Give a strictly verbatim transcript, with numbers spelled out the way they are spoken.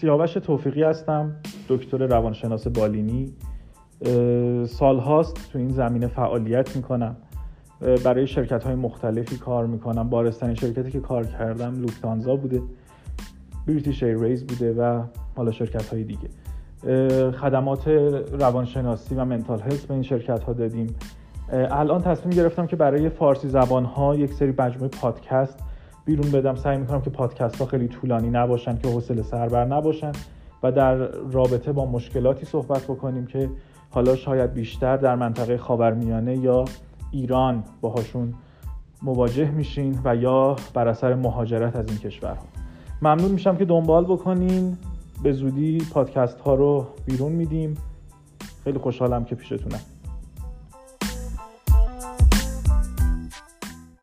سیاوش توفیقی هستم، دکتر روانشناس بالینی. سالهاست تو این زمینه فعالیت میکنم، برای شرکت‌های مختلفی کار میکنم. بارستان شرکتی که کار کردم لوفتانزا بوده، بریتیش ایرویز بوده و حالا شرکت‌های دیگه. خدمات روانشناسی و منتال هلث به این شرکت‌ها دادیم. الان تصمیم گرفتم که برای فارسی زبان‌ها یک سری مجموعه پادکست بیرون بدم. سعی میکنم که پادکست‌ها خیلی طولانی نباشن که حوصله سربر نباشن و در رابطه با مشکلاتی صحبت بکنیم که حالا شاید بیشتر در منطقه خاورمیانه یا ایران باهاشون مواجه میشین و یا بر اثر مهاجرت از این کشورها. ممنون میشم که دنبال بکنین. به زودی پادکست ها رو بیرون میدیم. خیلی خوشحالم که پیشتونم.